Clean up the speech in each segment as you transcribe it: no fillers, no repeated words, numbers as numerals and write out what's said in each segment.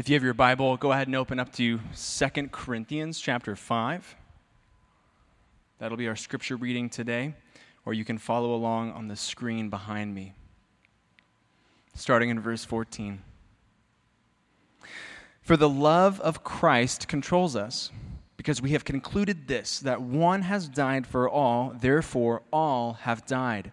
If you have your Bible, go ahead and open up to 2 Corinthians chapter 5. That'll be our scripture reading today, or you can follow along on the screen behind me, starting in verse 14. For the love of Christ controls us, because we have concluded this, that one has died for all, therefore all have died.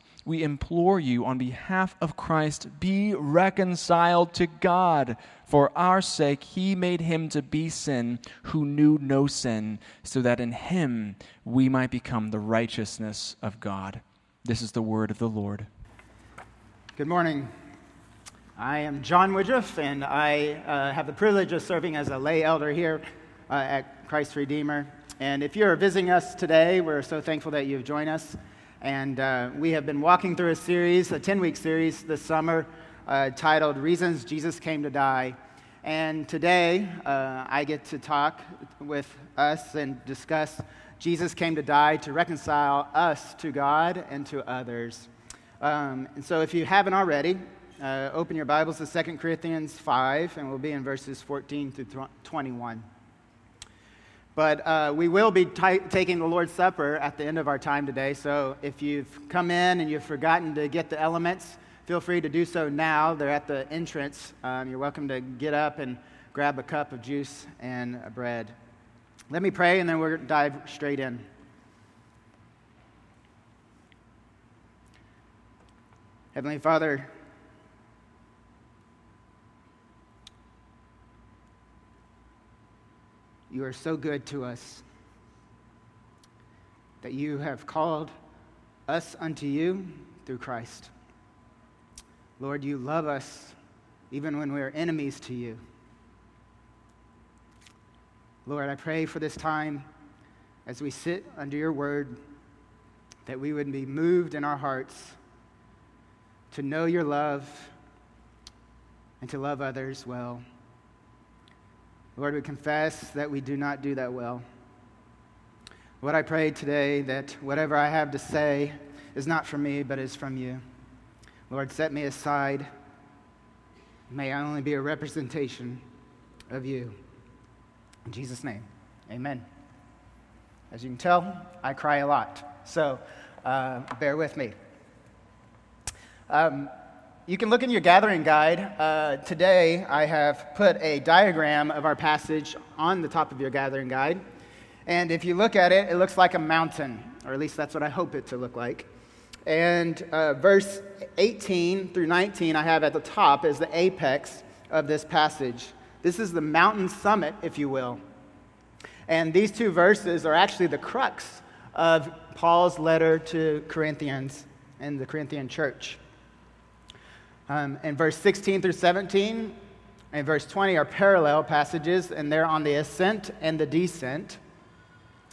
We implore you on behalf of Christ, be reconciled to God. For our sake, he made him to be sin who knew no sin, so that in him we might become the righteousness of God. This is the word of the Lord. Good morning. I am John Woodruff, and I have the privilege of serving as a lay elder here at Christ Redeemer. And if you're visiting us today, we're so thankful that you've joined us. And we have been walking through a series, a 10-week series this summer, titled Reasons Jesus Came to Die. And today, I get to talk with us and discuss Jesus came to die to reconcile us to God and to others. And so if you haven't already, open your Bibles to 2 Corinthians 5, and we'll be in verses 14 through 21. But we will be taking the Lord's Supper at the end of our time today, so if you've come in and you've forgotten to get the elements, feel free to do so now. They're at the entrance. You're welcome to get up and grab a cup of juice and bread. Let me pray, and then we'll dive straight in. Heavenly Father, you are so good to us that you have called us unto you through Christ. Lord, you love us even when we are enemies to you. Lord, I pray for this time as we sit under your word that we would be moved in our hearts to know your love and to love others well. Lord, we confess that we do not do that well. Lord, I pray today that whatever I have to say is not from me, but is from you. Lord, set me aside. May I only be a representation of you. In Jesus' name, amen. As you can tell, I cry a lot, so bear with me. You can look in your gathering guide. Today, I have put a diagram of our passage on the top of your gathering guide. And if you look at it, it looks like a mountain, or at least that's what I hope it to look like. And verse 18 through 19 I have at the top is the apex of this passage. This is the mountain summit, if you will. And these two verses are actually the crux of Paul's letter to Corinthians and the Corinthian church. And verse 16 through 17 and verse 20 are parallel passages, and they're on the ascent and the descent.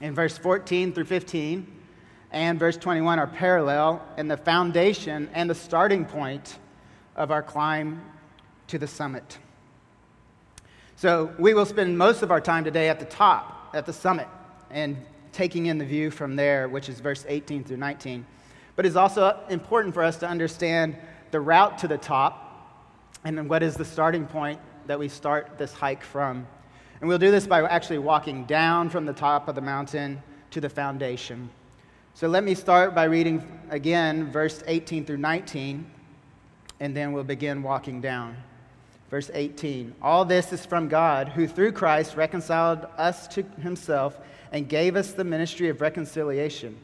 And verse 14 through 15 and verse 21 are parallel in the foundation and the starting point of our climb to the summit. So we will spend most of our time today at the top, at the summit, and taking in the view from there, which is verse 18 through 19. But it's also important for us to understand the route to the top, and then what is the starting point that we start this hike from. And we'll do this by actually walking down from the top of the mountain to the foundation. So let me start by reading again verse 18 through 19, and then we'll begin walking down. Verse 18, all this is from God, who through Christ reconciled us to himself and gave us the ministry of reconciliation.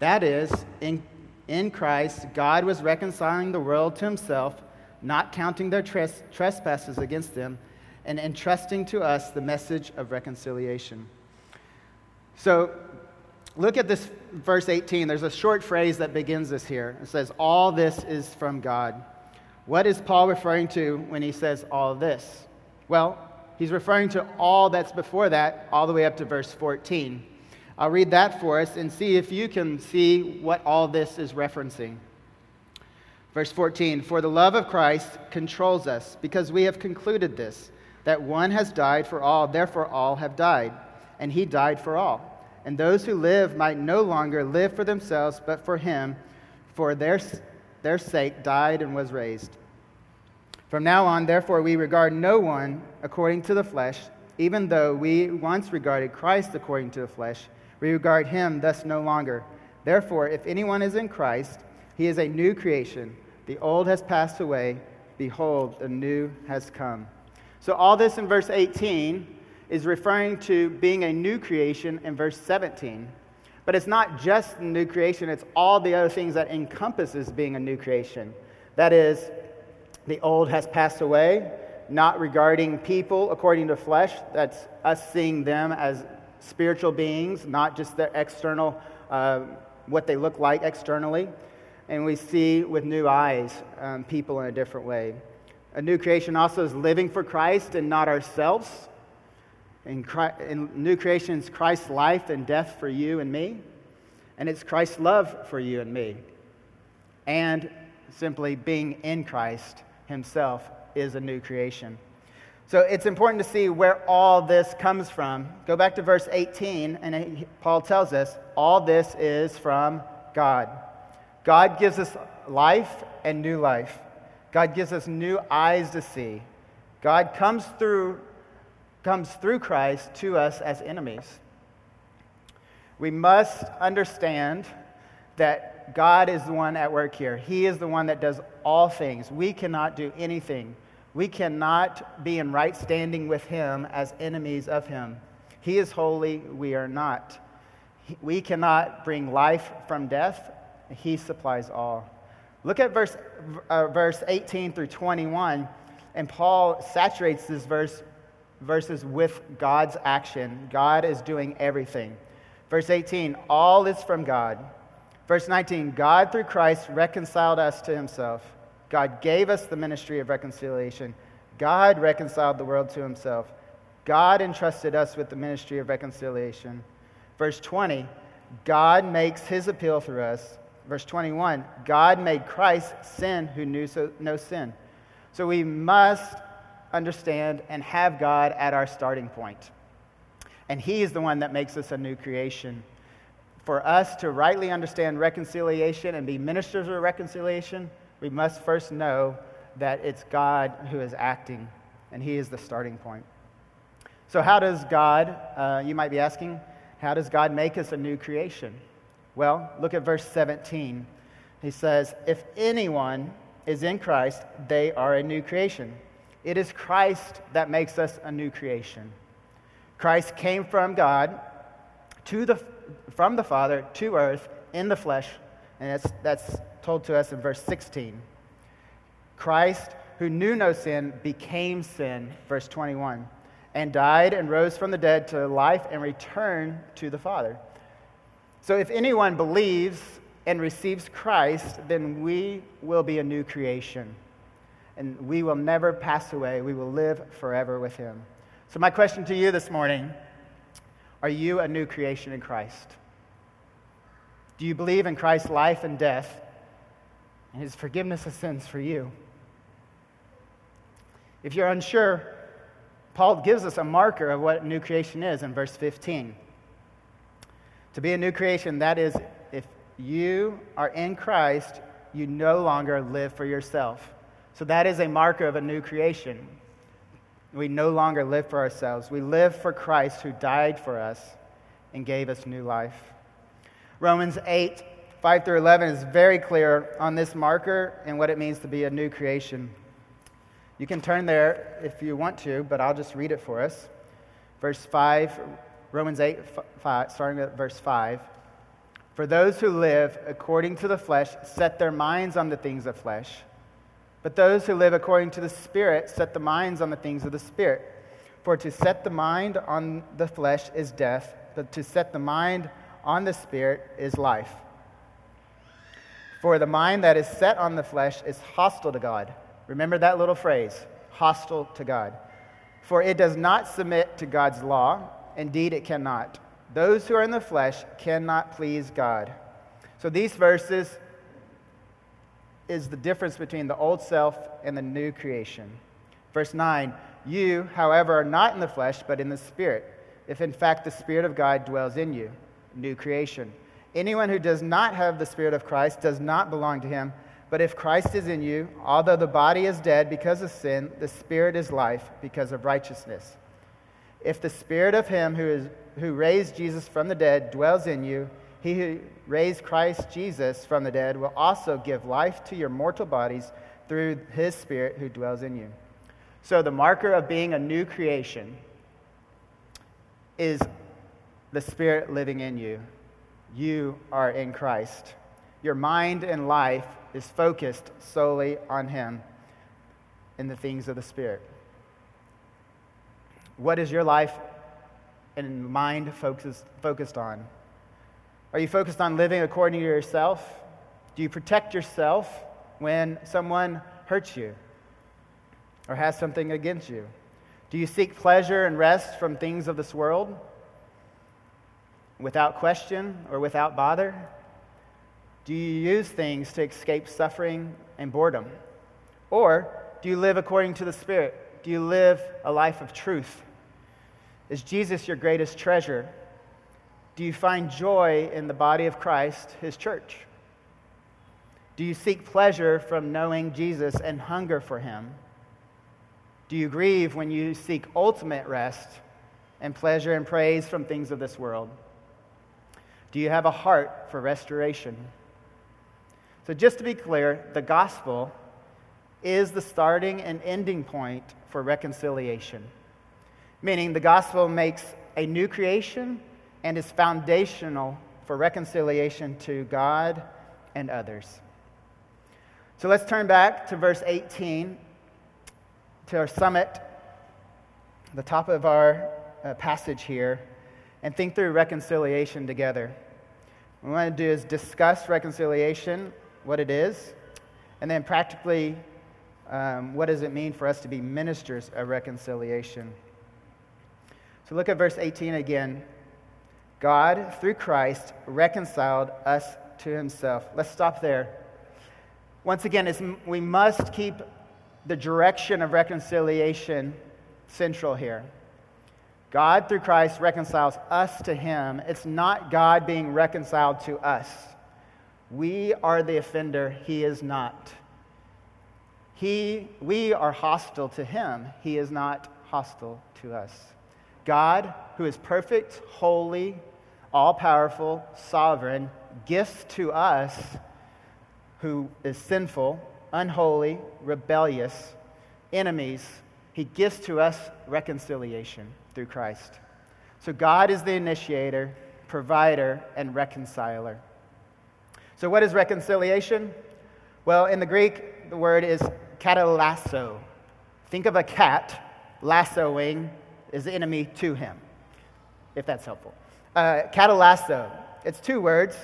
That is, in In Christ, God was reconciling the world to himself, not counting their trespasses against them, and entrusting to us the message of reconciliation. So look at this verse 18. There's a short phrase that begins this here. It says, all this is from God. What is Paul referring to when he says all this? Well, he's referring to all that's before that, all the way up to verse 14. I'll read that for us and see if you can see what all this is referencing. Verse 14, for the love of Christ controls us, because we have concluded this, that one has died for all, therefore all have died, and he died for all. And those who live might no longer live for themselves, but for him, for their sake died and was raised. From now on, therefore, we regard no one according to the flesh, even though we once regarded Christ according to the flesh, we regard him thus no longer. Therefore, if anyone is in Christ, he is a new creation. The old has passed away. Behold, the new has come. So all this in verse 18 is referring to being a new creation in verse 17. But it's not just the new creation. It's all the other things that encompasses being a new creation. That is, the old has passed away, not regarding people according to flesh. That's us seeing them as spiritual beings, not just their external, what they look like externally. And we see with new eyes people in a different way. A new creation also is living for Christ and not ourselves. In new creation is Christ's life and death for you and me. And it's Christ's love for you and me. And simply being in Christ himself is a new creation. So it's important to see where all this comes from. Go back to verse 18, and Paul tells us, all this is from God. God gives us life and new life. God gives us new eyes to see. God comes through Christ to us as enemies. We must understand that God is the one at work here. He is the one that does all things. We cannot do anything. We cannot be in right standing with him as enemies of him. He is holy, we are not. We cannot bring life from death. He supplies all. Look at verse 18 through 21, and Paul saturates this verses with God's action. God is doing everything. Verse 18, all is from God. Verse 19, God through Christ reconciled us to himself. God gave us the ministry of reconciliation. God reconciled the world to himself. God entrusted us with the ministry of reconciliation. Verse 20, God makes his appeal through us. Verse 21, God made Christ sin who knew no sin. So we must understand and have God at our starting point. And he is the one that makes us a new creation. For us to rightly understand reconciliation and be ministers of reconciliation, we must first know that it's God who is acting, and he is the starting point. So how does God, you might be asking, how does God make us a new creation? Well, look at verse 17. He says, if anyone is in Christ, they are a new creation. It is Christ that makes us a new creation. Christ came from God from the Father to earth in the flesh, and that's told to us in verse 16. Christ, who knew no sin, became sin, verse 21, and died and rose from the dead to life and returned to the Father. So if anyone believes and receives Christ, then we will be a new creation, and we will never pass away. We will live forever with him. So my question to you this morning, are you a new creation in Christ? Do you believe in Christ's life and death and his forgiveness of sins for you? If you're unsure, Paul gives us a marker of what new creation is in verse 15. To be a new creation, that is, if you are in Christ, you no longer live for yourself. So that is a marker of a new creation. We no longer live for ourselves. We live for Christ who died for us and gave us new life. Romans 8, 5 through 11 is very clear on this marker and what it means to be a new creation. You can turn there if you want to, but I'll just read it for us. Verse 5, Romans 8, starting at verse 5. For those who live according to the flesh set their minds on the things of flesh, but those who live according to the Spirit set the minds on the things of the Spirit. For to set the mind on the flesh is death, but to set the mind on the Spirit is life. For the mind that is set on the flesh is hostile to God. Remember that little phrase, hostile to God. For it does not submit to God's law. Indeed, it cannot. Those who are in the flesh cannot please God. So these verses is the difference between the old self and the new creation. Verse 9, you, however, are not in the flesh, but in the Spirit, if in fact the Spirit of God dwells in you. New creation. Anyone who does not have the Spirit of Christ does not belong to him. But if Christ is in you, although the body is dead because of sin, the Spirit is life because of righteousness. If the Spirit of him who raised Jesus from the dead dwells in you, he who raised Christ Jesus from the dead will also give life to your mortal bodies through his Spirit who dwells in you. So the marker of being a new creation is the Spirit living in you. You are in Christ. Your mind and life is focused solely on him and the things of the Spirit. What is your life and mind focused on? Are you focused on living according to yourself? Do you protect yourself when someone hurts you or has something against you? Do you seek pleasure and rest from things of this world without question or without bother? Do you use things to escape suffering and boredom? Or do you live according to the Spirit? Do you live a life of truth? Is Jesus your greatest treasure? Do you find joy in the body of Christ, his church? Do you seek pleasure from knowing Jesus and hunger for him? Do you grieve when you seek ultimate rest and pleasure and praise from things of this world? Do you have a heart for restoration? So just to be clear, the gospel is the starting and ending point for reconciliation. Meaning the gospel makes a new creation and is foundational for reconciliation to God and others. So let's turn back to verse 18, to our summit, the top of our passage here, and think through reconciliation together. What we want to do is discuss reconciliation, what it is, and then practically, what does it mean for us to be ministers of reconciliation? So look at verse 18 again. God, through Christ, reconciled us to himself. Let's stop there. Once again, we must keep the direction of reconciliation central here. God, through Christ, reconciles us to him. It's not God being reconciled to us. We are the offender. He is not. We are hostile to him. He is not hostile to us. God, who is perfect, holy, all-powerful, sovereign, gifts to us, who is sinful, unholy, rebellious, enemies, he gives to us reconciliation through Christ. So God is the initiator, provider, and reconciler. So what is reconciliation? Well, in the Greek, the word is katalasso. Think of a cat lassoing his enemy to him, if that's helpful. Katalasso. It's two words.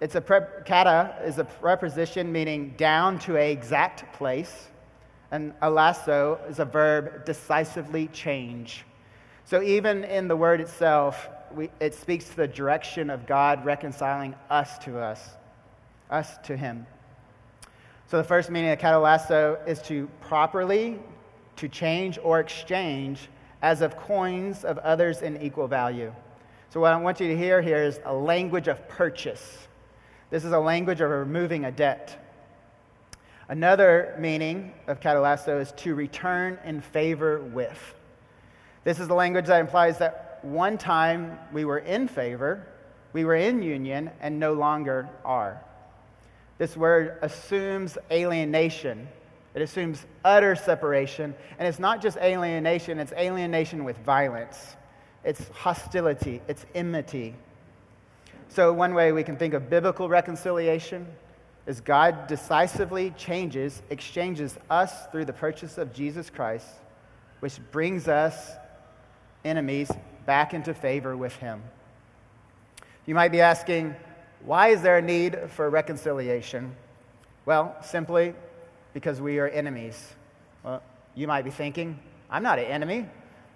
Kata is a preposition meaning down to an exact place, and alasso is a verb decisively change. So even in the word itself, it speaks to the direction of God reconciling us to him. So the first meaning of katalasso is to properly, to change or exchange as of coins of others in equal value. So what I want you to hear here is a language of purchase. This is a language of removing a debt. Another meaning of katalasso is to return in favor with. This is the language that implies that one time we were in favor, we were in union, and no longer are. This word assumes alienation. It assumes utter separation. And it's not just alienation, it's alienation with violence. It's hostility, it's enmity. So one way we can think of biblical reconciliation is God decisively exchanges us through the purchase of Jesus Christ, which brings us, enemies, back into favor with him. You might be asking, why is there a need for reconciliation? Well, simply because we are enemies. Well, you might be thinking, I'm not an enemy.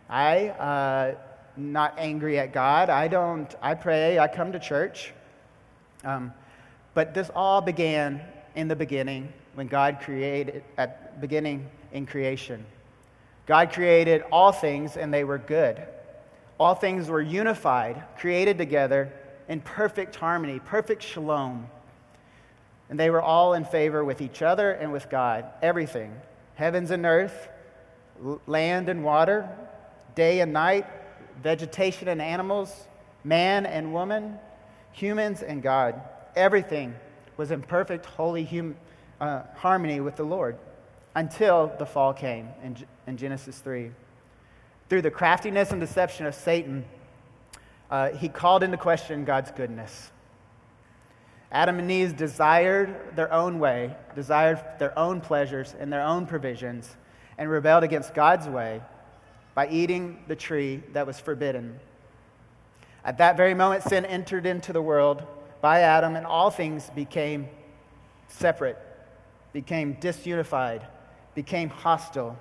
I'm not angry at God. I pray. I come to church. But this all began in the beginning when God created, at the beginning in creation. God created all things and they were good. All things were unified, created together in perfect harmony, perfect shalom. And they were all in favor with each other and with God. Everything, heavens and earth, land and water, day and night, vegetation and animals, man and woman, humans and God. Everything was in perfect holy harmony with the Lord until the fall came in Genesis 3. Through the craftiness and deception of Satan, he called into question God's goodness. Adam and Eve desired their own way, desired their own pleasures and their own provisions, and rebelled against God's way by eating the tree that was forbidden. At that very moment, sin entered into the world by Adam, and all things became separate, became disunified, became hostile.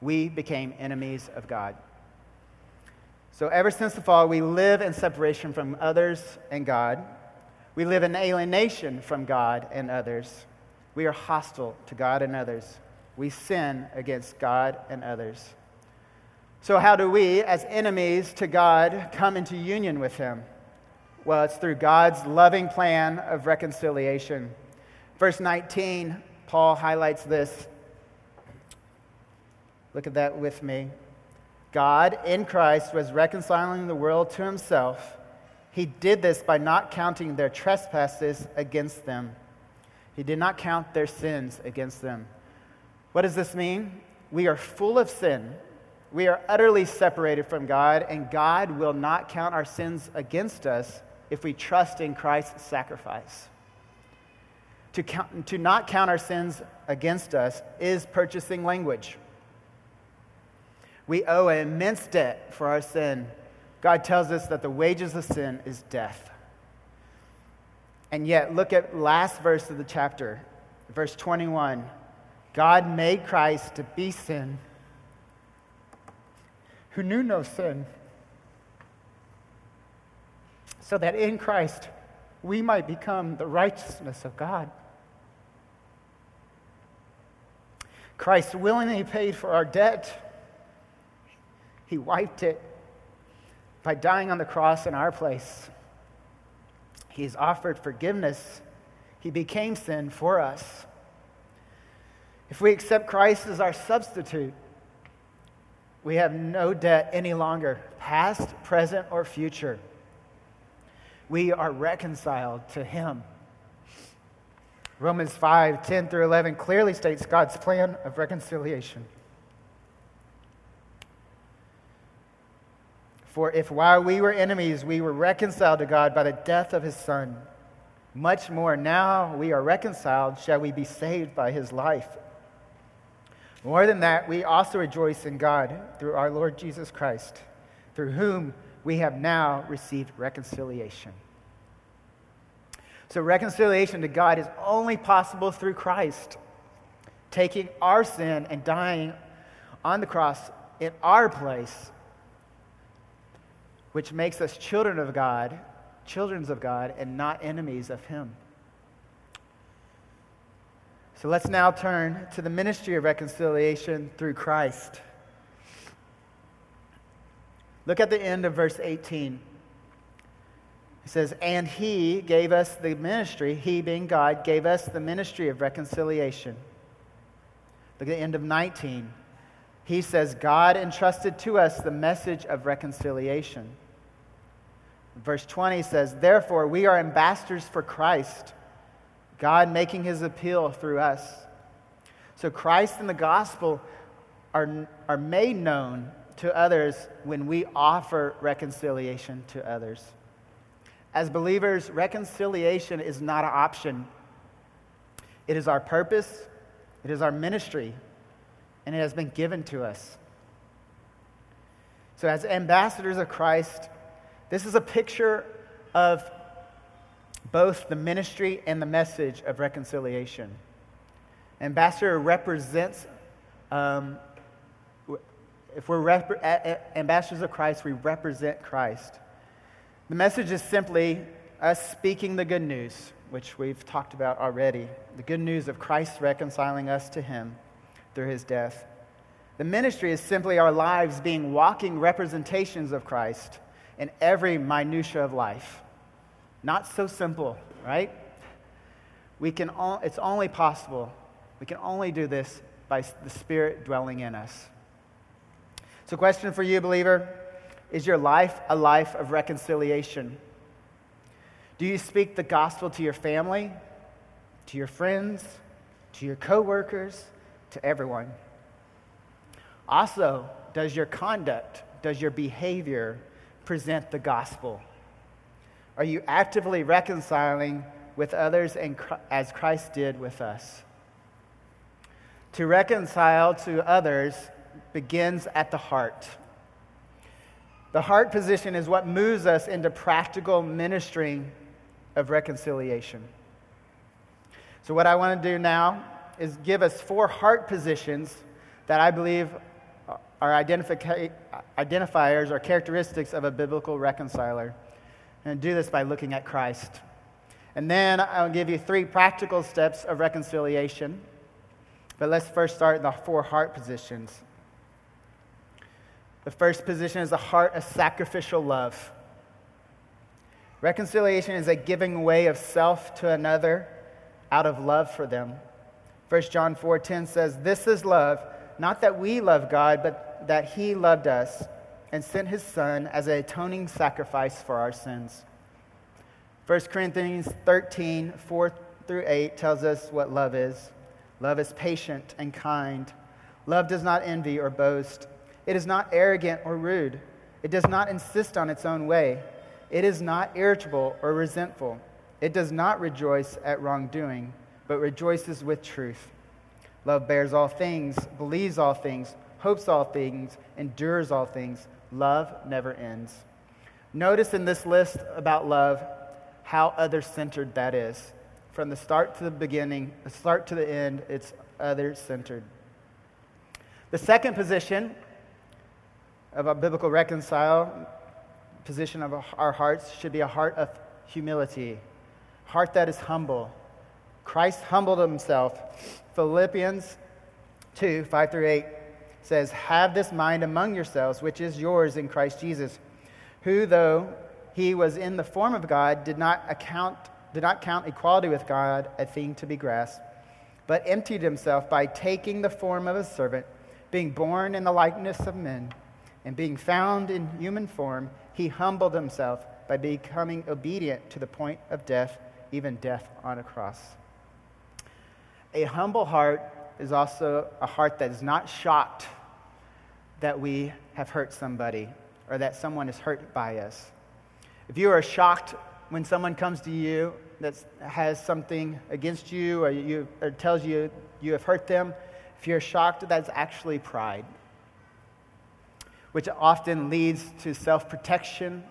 We became enemies of God. So ever since the fall, we live in separation from others and God. We live in alienation from God and others. We are hostile to God and others. We sin against God and others. So how do we, as enemies to God, come into union with him? Well, it's through God's loving plan of reconciliation. Verse 19, Paul highlights this. Look at that with me. God in Christ was reconciling the world to himself. He did this by not counting their trespasses against them. He did not count their sins against them. What does this mean? We are full of sin. We are utterly separated from God, and God will not count our sins against us if we trust in Christ's sacrifice. To not count our sins against us is purchasing language. We owe an immense debt for our sin. God tells us that the wages of sin is death. And yet, look at last verse of the chapter, verse 21. God made Christ to be sin, who knew no sin, so that in Christ we might become the righteousness of God. Christ willingly paid for our debt. He wiped it by dying on the cross in our place. He's offered forgiveness. He became sin for us. If we accept Christ as our substitute, we have no debt any longer, past, present, or future. We are reconciled to him. Romans 5, 10 through 11 clearly states God's plan of reconciliation. For if while we were enemies, we were reconciled to God by the death of his Son, much more now we are reconciled, shall we be saved by his life. More than that, we also rejoice in God through our Lord Jesus Christ, through whom we have now received reconciliation. So reconciliation to God is only possible through Christ, taking our sin and dying on the cross in our place, which makes us children of God, and not enemies of him. So let's now turn to the ministry of reconciliation through Christ. Look at the end of verse 18. It says, and he gave us the ministry, he being God, gave us the ministry of reconciliation. Look at the end of 19. He says, God entrusted to us the message of reconciliation. Verse 20 says, therefore, we are ambassadors for Christ, God making his appeal through us. So Christ and the gospel are made known to others when we offer reconciliation to others. As believers, reconciliation is not an option. It is our purpose, it is our ministry, and it has been given to us. So as ambassadors of Christ, this is a picture of both the ministry and the message of reconciliation. Ambassador represents, if we're ambassadors of Christ, we represent Christ. The message is simply us speaking the good news, which we've talked about already, the good news of Christ reconciling us to him through his death. The ministry is simply our lives being walking representations of Christ in every minutia of life. Not so simple, right? It's only possible. We can only do this by the Spirit dwelling in us. So question for you, believer, is your life a life of reconciliation? Do you speak the gospel to your family, to your friends, to your coworkers, to everyone? Also, does your conduct, does your behavior present the gospel? Are you actively reconciling with others and as Christ did with us? To reconcile to others begins at the heart. The heart position is what moves us into practical ministering of reconciliation. So what I want to do now is give us 4 heart positions that I believe are identifiers or characteristics of a biblical reconciler. And do this by looking at Christ. And then I'll give you 3 practical steps of reconciliation. But let's first start in the 4 heart positions. The first position is a heart of sacrificial love. Reconciliation is a giving away of self to another out of love for them. 1 John 4:10 says, "This is love, not that we love God, but that he loved us and sent his Son as an atoning sacrifice for our sins." 1 Corinthians 13, 4 through 8 tells us what love is. Love is patient and kind. Love does not envy or boast. It is not arrogant or rude. It does not insist on its own way. It is not irritable or resentful. It does not rejoice at wrongdoing, but rejoices with truth. Love bears all things, believes all things, hopes all things, endures all things. Love never ends. Notice in this list about love how other-centered that is. From the start to the beginning, the start to the end, it's other-centered. The second position of a biblical reconcile, position of our hearts, should be a heart of humility, heart that is humble. Christ humbled himself. Philippians 2, 5 through 8 says, "Have this mind among yourselves, which is yours in Christ Jesus, who, though he was in the form of God, did not count equality with God a thing to be grasped, but emptied himself by taking the form of a servant, being born in the likeness of men, and being found in human form, he humbled himself by becoming obedient to the point of death, even death on a cross." A humble heart is also a heart that is not shocked that we have hurt somebody or that someone is hurt by us. If you are shocked when someone comes to you that has something against you or tells you you have hurt them, if you're shocked, that's actually pride, which often leads to self-protection,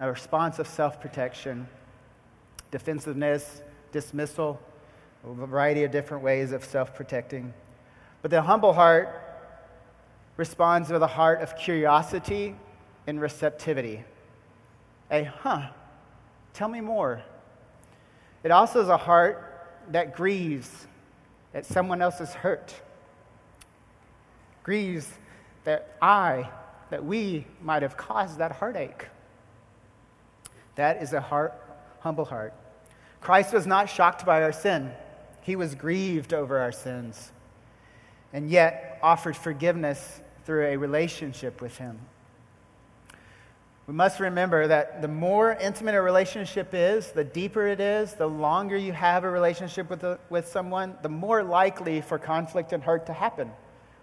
a response of self-protection, defensiveness, dismissal, a variety of different ways of self-protecting. But the humble heart responds with a heart of curiosity and receptivity. Tell me more. It also is a heart that grieves that someone else is hurt, grieves that we might have caused that heartache. That is a humble heart. Christ was not shocked by our sin. He was grieved over our sins, and yet offered forgiveness through a relationship with him. We must remember that the more intimate a relationship is, the deeper it is, the longer you have a relationship with someone, the more likely for conflict and hurt to happen.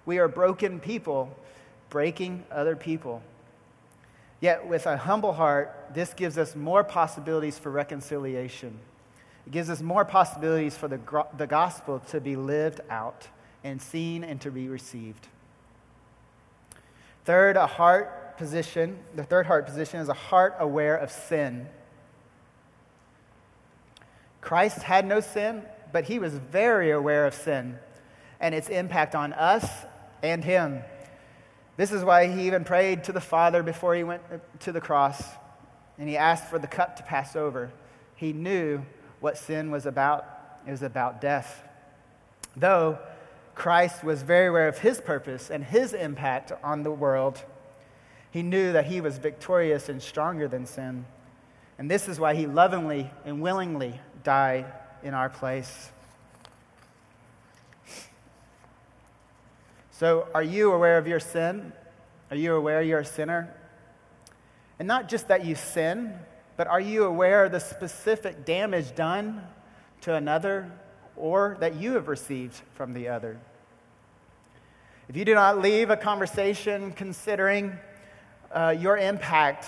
We are broken people, breaking other people. Yet with a humble heart, this gives us more possibilities for reconciliation. It gives us more possibilities for the gospel to be lived out and seen and to be received. Third, a heart position. The third heart position is a heart aware of sin. Christ had no sin, but he was very aware of sin and its impact on us and him. This is why he even prayed to the Father before he went to the cross, and he asked for the cup to pass over. He knew what sin was about. It was about death. Though Christ was very aware of his purpose and his impact on the world, he knew that he was victorious and stronger than sin. And this is why he lovingly and willingly died in our place. So are you aware of your sin? Are you aware you're a sinner? And not just that you sin, but are you aware of the specific damage done to another or that you have received from the other? If you do not leave a conversation considering your impact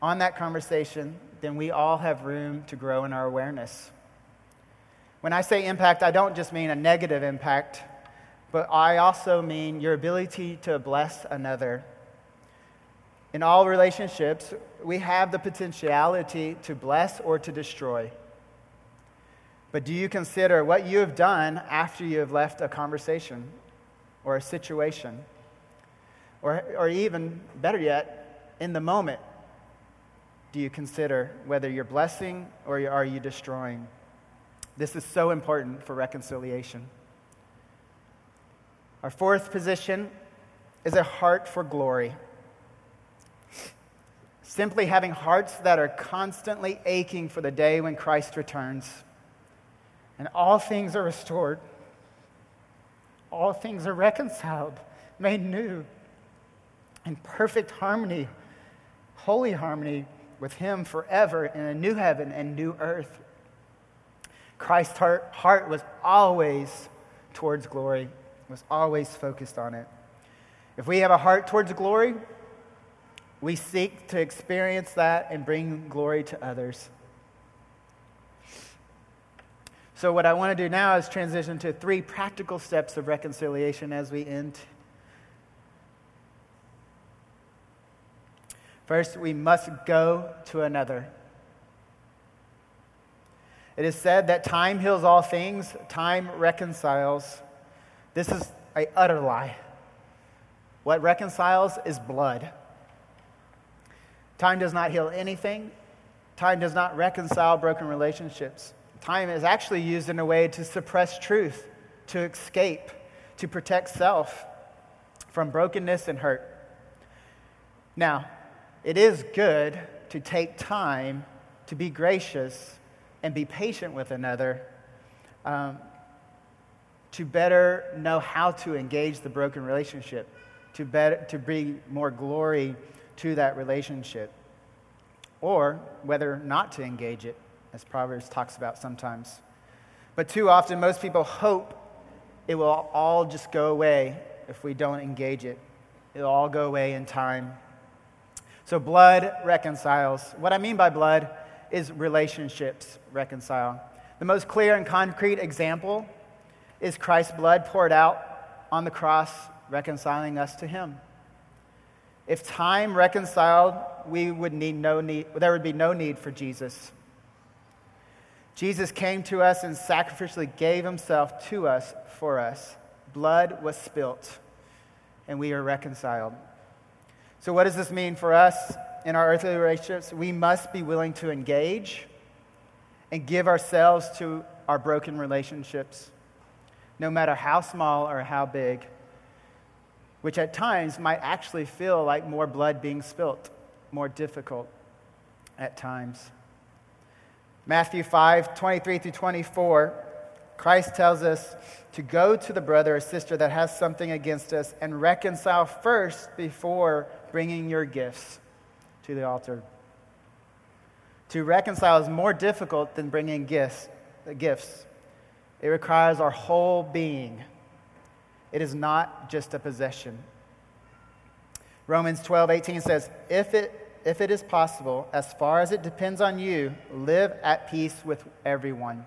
on that conversation, then we all have room to grow in our awareness. When I say impact, I don't just mean a negative impact, but I also mean your ability to bless another. In all relationships, we have the potentiality to bless or to destroy. But do you consider what you have done after you have left a conversation or a situation? Or even better yet, in the moment, do you consider whether you're blessing or are you destroying? This is so important for reconciliation. Our fourth position is a heart for glory. Simply having hearts that are constantly aching for the day when Christ returns and all things are restored, all things are reconciled, made new, in perfect harmony, holy harmony with him forever in a new heaven and new earth. Christ's heart was always towards glory, was always focused on it. If we have a heart towards glory, we seek to experience that and bring glory to others. So what I want to do now is transition to three practical steps of reconciliation as we end. First, we must go to another. It is said that time heals all things, time reconciles. This is an utter lie. What reconciles is blood. Time does not heal anything. Time does not reconcile broken relationships. Time is actually used in a way to suppress truth, to escape, to protect self from brokenness and hurt. Now, it is good to take time to be gracious and be patient with another, to better know how to engage the broken relationship, to bring more glory to that relationship, or whether not to engage it, as Proverbs talks about sometimes. But too often, most people hope it will all just go away if we don't engage it. It'll all go away in time. So blood reconciles. What I mean by blood is relationships reconcile. The most clear and concrete example is Christ's blood poured out on the cross, reconciling us to him. If time reconciled, there would be no need for Jesus. Jesus came to us and sacrificially gave himself to us for us. Blood was spilt, and we are reconciled. So what does this mean for us in our earthly relationships? We must be willing to engage and give ourselves to our broken relationships, no matter how small or how big, which at times might actually feel like more blood being spilt, more difficult at times. Matthew 5:23-24, Christ tells us to go to the brother or sister that has something against us and reconcile first before bringing your gifts to the altar. To reconcile is more difficult than bringing gifts. It requires our whole being. It is not just a possession. Romans 12:18 says, if it is possible, as far as it depends on you, live at peace with everyone.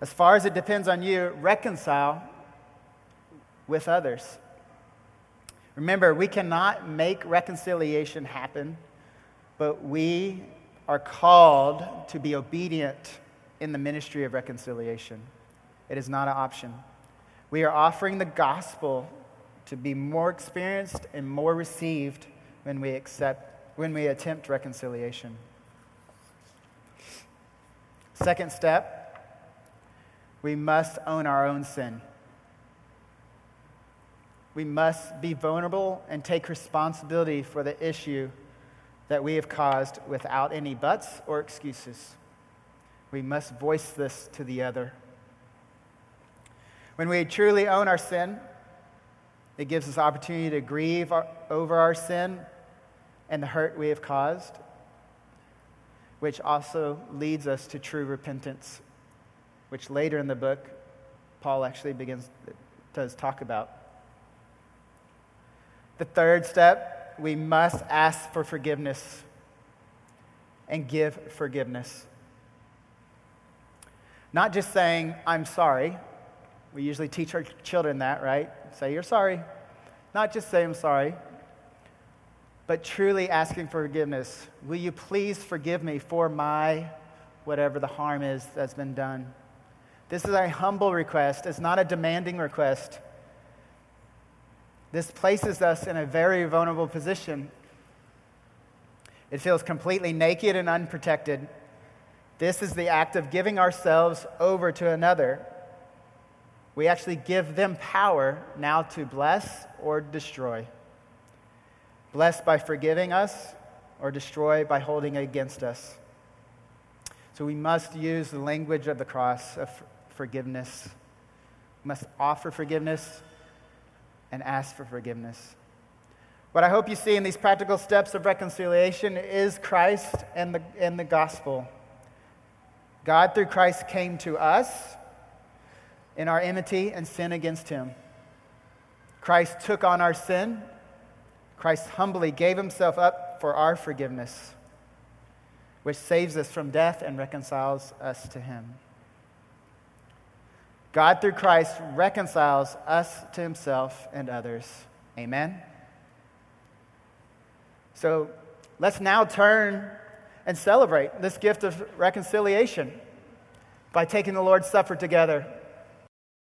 As far as it depends on you, reconcile with others. Remember, we cannot make reconciliation happen, but we are called to be obedient in the ministry of reconciliation. It is not an option. We are offering the gospel to be more experienced and more received when we attempt reconciliation. Second step, we must own our own sin. We must be vulnerable and take responsibility for the issue that we have caused without any buts or excuses. We must voice this to the other. When we truly own our sin, it gives us opportunity to grieve over our sin and the hurt we have caused, which also leads us to true repentance, which later in the book, Paul actually does talk about. The third step, we must ask for forgiveness and give forgiveness. Not just saying, I'm sorry. We usually teach our children that, right? Say you're sorry. Not just say I'm sorry, but truly asking for forgiveness. Will you please forgive me for my whatever the harm is that's been done? This is a humble request. It's not a demanding request. This places us in a very vulnerable position. It feels completely naked and unprotected. This is the act of giving ourselves over to another. We actually give them power now to bless or destroy. Bless by forgiving us, or destroy by holding against us. So we must use the language of the cross of forgiveness. We must offer forgiveness and ask for forgiveness. What I hope you see in these practical steps of reconciliation is Christ and the gospel. God through Christ came to us in our enmity and sin against him. Christ took on our sin. Christ humbly gave himself up for our forgiveness, which saves us from death and reconciles us to him. God through Christ reconciles us to himself and others. Amen? So let's now turn and celebrate this gift of reconciliation by taking the Lord's Supper together.